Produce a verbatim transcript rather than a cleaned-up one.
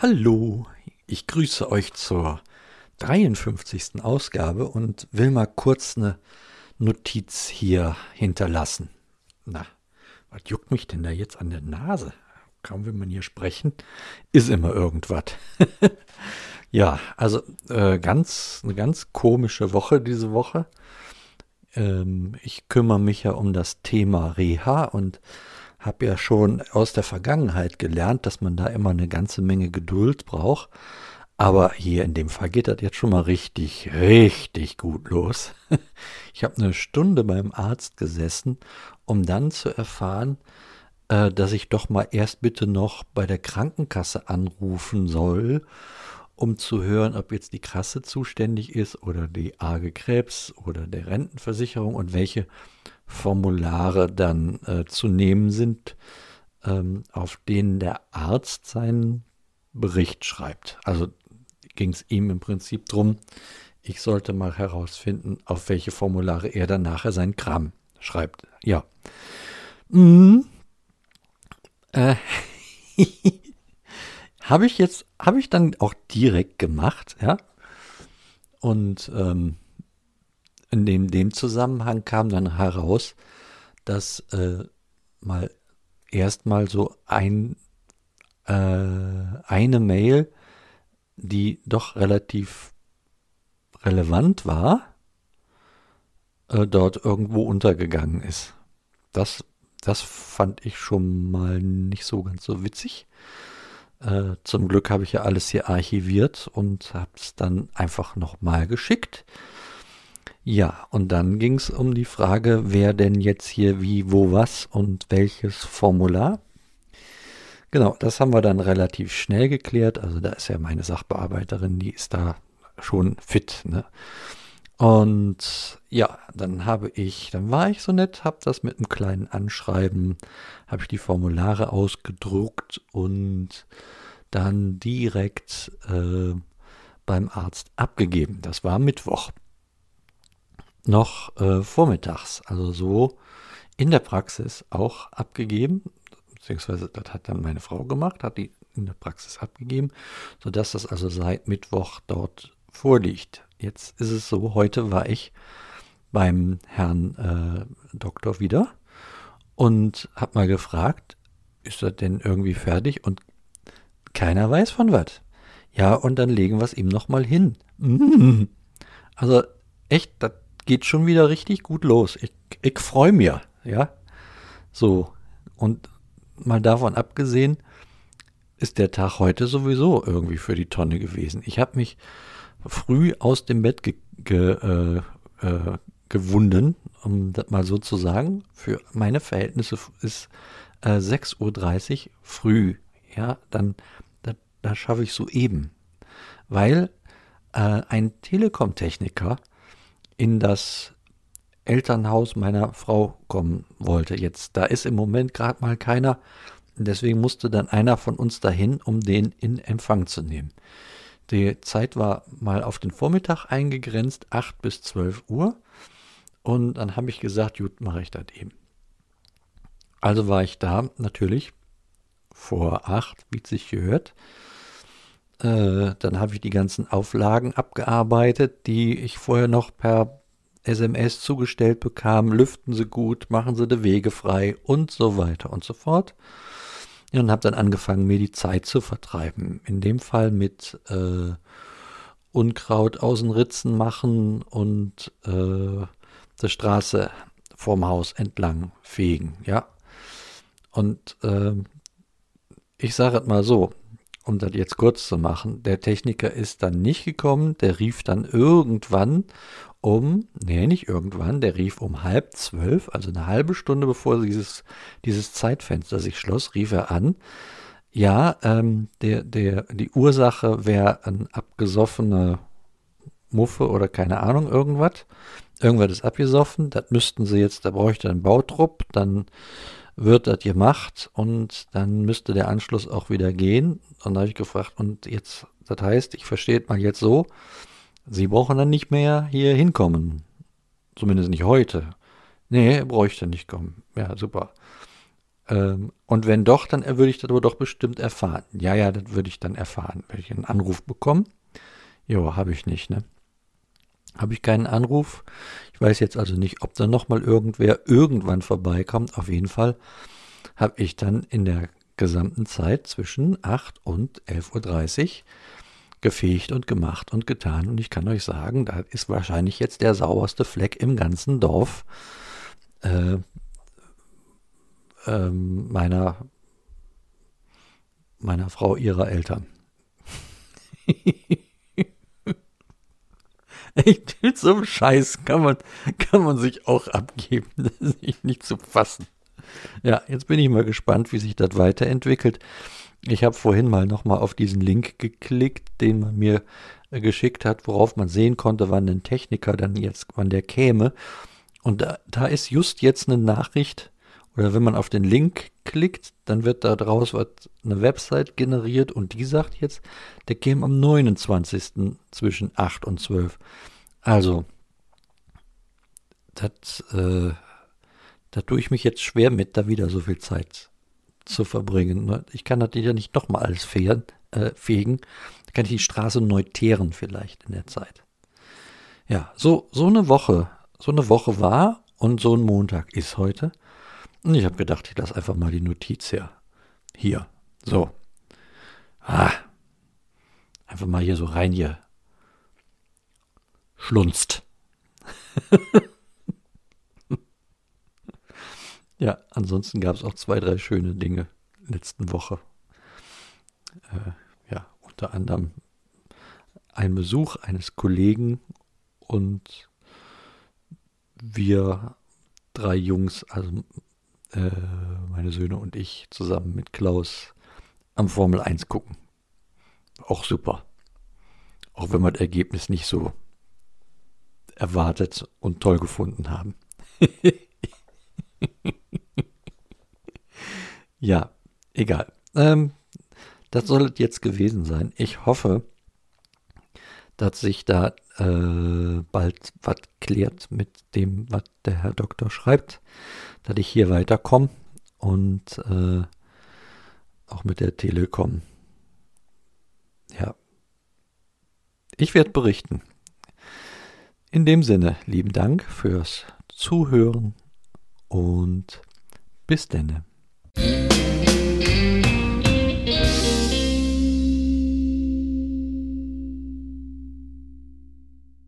Hallo, ich grüße euch zur dreiundfünfzigsten Ausgabe und will mal kurz eine Notiz hier hinterlassen. Na, was juckt mich denn da jetzt an der Nase? Kaum will man hier sprechen, ist immer irgendwas. Ja, also äh, ganz, eine ganz komische Woche diese Woche. Ähm, ich kümmere mich ja um das Thema Reha und habe ja schon aus der Vergangenheit gelernt, dass man da immer eine ganze Menge Geduld braucht. Aber hier in dem Fall geht das jetzt schon mal richtig, richtig gut los. Ich habe eine Stunde beim Arzt gesessen, um dann zu erfahren, äh, dass ich doch mal erst bitte noch bei der Krankenkasse anrufen soll, um zu hören, ob jetzt die Kasse zuständig ist oder die Arge Krebs oder der Rentenversicherung und welche Formulare dann äh, zu nehmen sind, ähm, auf denen der Arzt seinen Bericht schreibt. Also ging es ihm im Prinzip drum, ich sollte mal herausfinden, auf welche Formulare er dann nachher seinen Kram schreibt. Ja. Mm. Äh. habe ich jetzt, habe ich dann auch direkt gemacht, ja. Und ähm, in dem, dem Zusammenhang kam dann heraus, dass äh, mal erstmal so ein eine Mail, die doch relativ relevant war, äh, dort irgendwo untergegangen ist. Das, das fand ich schon mal nicht so ganz so witzig. Äh, zum Glück habe ich ja alles hier archiviert und habe es dann einfach nochmal geschickt. Ja, und dann ging es um die Frage, wer denn jetzt hier wie, wo, was und welches Formular. Genau, das haben wir dann relativ schnell geklärt. Also da ist ja meine Sachbearbeiterin, die ist da schon fit, ne? Und ja, dann habe ich, dann war ich so nett, habe das mit einem kleinen Anschreiben, habe ich die Formulare ausgedruckt und dann direkt äh, beim Arzt abgegeben. Das war Mittwoch, noch äh, vormittags, also so in der Praxis auch abgegeben. Beziehungsweise das hat dann meine Frau gemacht, hat die in der Praxis abgegeben, sodass das also seit Mittwoch dort vorliegt. Jetzt ist es so, heute war ich beim Herrn äh, Doktor wieder und habe mal gefragt, ist das denn irgendwie fertig? Und keiner weiß von was. Ja, und dann legen wir es ihm nochmal hin. Mm-hmm. Also echt, das geht schon wieder richtig gut los. Ich, ich freue mich, ja. So, und mal davon abgesehen, ist der Tag heute sowieso irgendwie für die Tonne gewesen. Ich habe mich früh aus dem Bett ge- ge- äh, äh, gewunden, um das mal so zu sagen. Für meine Verhältnisse ist äh, sechs Uhr dreißig früh. Ja, dann da, da schaffe ich soeben. Weil äh, ein Telekom-Techniker in das Elternhaus meiner Frau kommen wollte. Jetzt, da ist im Moment gerade mal keiner, deswegen musste dann einer von uns dahin, um den in Empfang zu nehmen. Die Zeit war mal auf den Vormittag eingegrenzt, acht bis zwölf Uhr, und dann habe ich gesagt, gut, mache ich das eben. Also war ich da natürlich vor acht, wie es sich gehört. Äh, dann habe ich die ganzen Auflagen abgearbeitet, die ich vorher noch per S M S zugestellt bekam, lüften Sie gut, machen Sie die Wege frei und so weiter und so fort. Und habe dann angefangen, mir die Zeit zu vertreiben. In dem Fall mit äh, Unkraut außenritzen machen und äh, die Straße vorm Haus entlang fegen. Ja. Und äh, ich sage es mal so, um das jetzt kurz zu machen, der Techniker ist dann nicht gekommen, der rief dann irgendwann um, nee, nicht irgendwann, der rief um halb zwölf, also eine halbe Stunde bevor dieses, dieses Zeitfenster sich schloss, rief er an, ja, ähm, der, der, die Ursache wäre ein abgesoffener Muffe oder keine Ahnung, irgendwas, irgendwas ist abgesoffen, das müssten sie jetzt, da bräuchte ein Bautrupp, dann wird das gemacht und dann müsste der Anschluss auch wieder gehen. Und da habe ich gefragt, und jetzt, das heißt, ich verstehe es mal jetzt so, Sie brauchen dann nicht mehr hier hinkommen. Zumindest nicht heute. Nee, bräuchte nicht kommen. Ja, super. Ähm, und wenn doch, dann würde ich das aber doch bestimmt erfahren. Ja, ja, das würde ich dann erfahren. Würde ich einen Anruf bekommen? Jo, habe ich nicht, ne? Habe ich keinen Anruf. Ich weiß jetzt also nicht, ob dann nochmal irgendwer irgendwann vorbeikommt. Auf jeden Fall habe ich dann in der gesamten Zeit zwischen acht und elf Uhr dreißig gefegt und gemacht und getan. Und ich kann euch sagen, da ist wahrscheinlich jetzt der sauberste Fleck im ganzen Dorf äh, äh, meiner, meiner Frau, ihrer Eltern. Echt, mit so einem Scheiß kann man, kann man sich auch abgeben. Das ist nicht zu fassen. Ja, jetzt bin ich mal gespannt, wie sich das weiterentwickelt. Ich habe vorhin mal nochmal auf diesen Link geklickt, den man mir äh, geschickt hat, worauf man sehen konnte, wann ein Techniker dann jetzt, wann der käme. Und da, da ist just jetzt eine Nachricht, oder wenn man auf den Link klickt, dann wird da draus was, eine Website generiert und die sagt jetzt, der käme am neunundzwanzigsten zwischen acht und zwölf. Also, das, äh, da tue ich mich jetzt schwer mit, da wieder so viel Zeit zu verbringen. Ich kann natürlich ja nicht nochmal alles fegen. Äh, fegen. Da kann ich die Straße neu teeren vielleicht in der Zeit. Ja, so, so eine Woche. So eine Woche war und so ein Montag ist heute. Und ich habe gedacht, ich lasse einfach mal die Notiz her. Hier. So. Ah. Einfach mal hier so rein hier. Schlunzt. Ja, ansonsten gab es auch zwei, drei schöne Dinge letzten Woche. Äh, ja, unter anderem ein Besuch eines Kollegen und wir drei Jungs, also äh, meine Söhne und ich, zusammen mit Klaus am Formel eins gucken. Auch super. Auch wenn wir das Ergebnis nicht so erwartet und toll gefunden haben. Ja, egal. Ähm, das soll es jetzt gewesen sein. Ich hoffe, dass sich da äh, bald was klärt mit dem, was der Herr Doktor schreibt, dass ich hier weiterkomme und äh, auch mit der Telekom. Ja, ich werde berichten. In dem Sinne, lieben Dank fürs Zuhören und bis denne.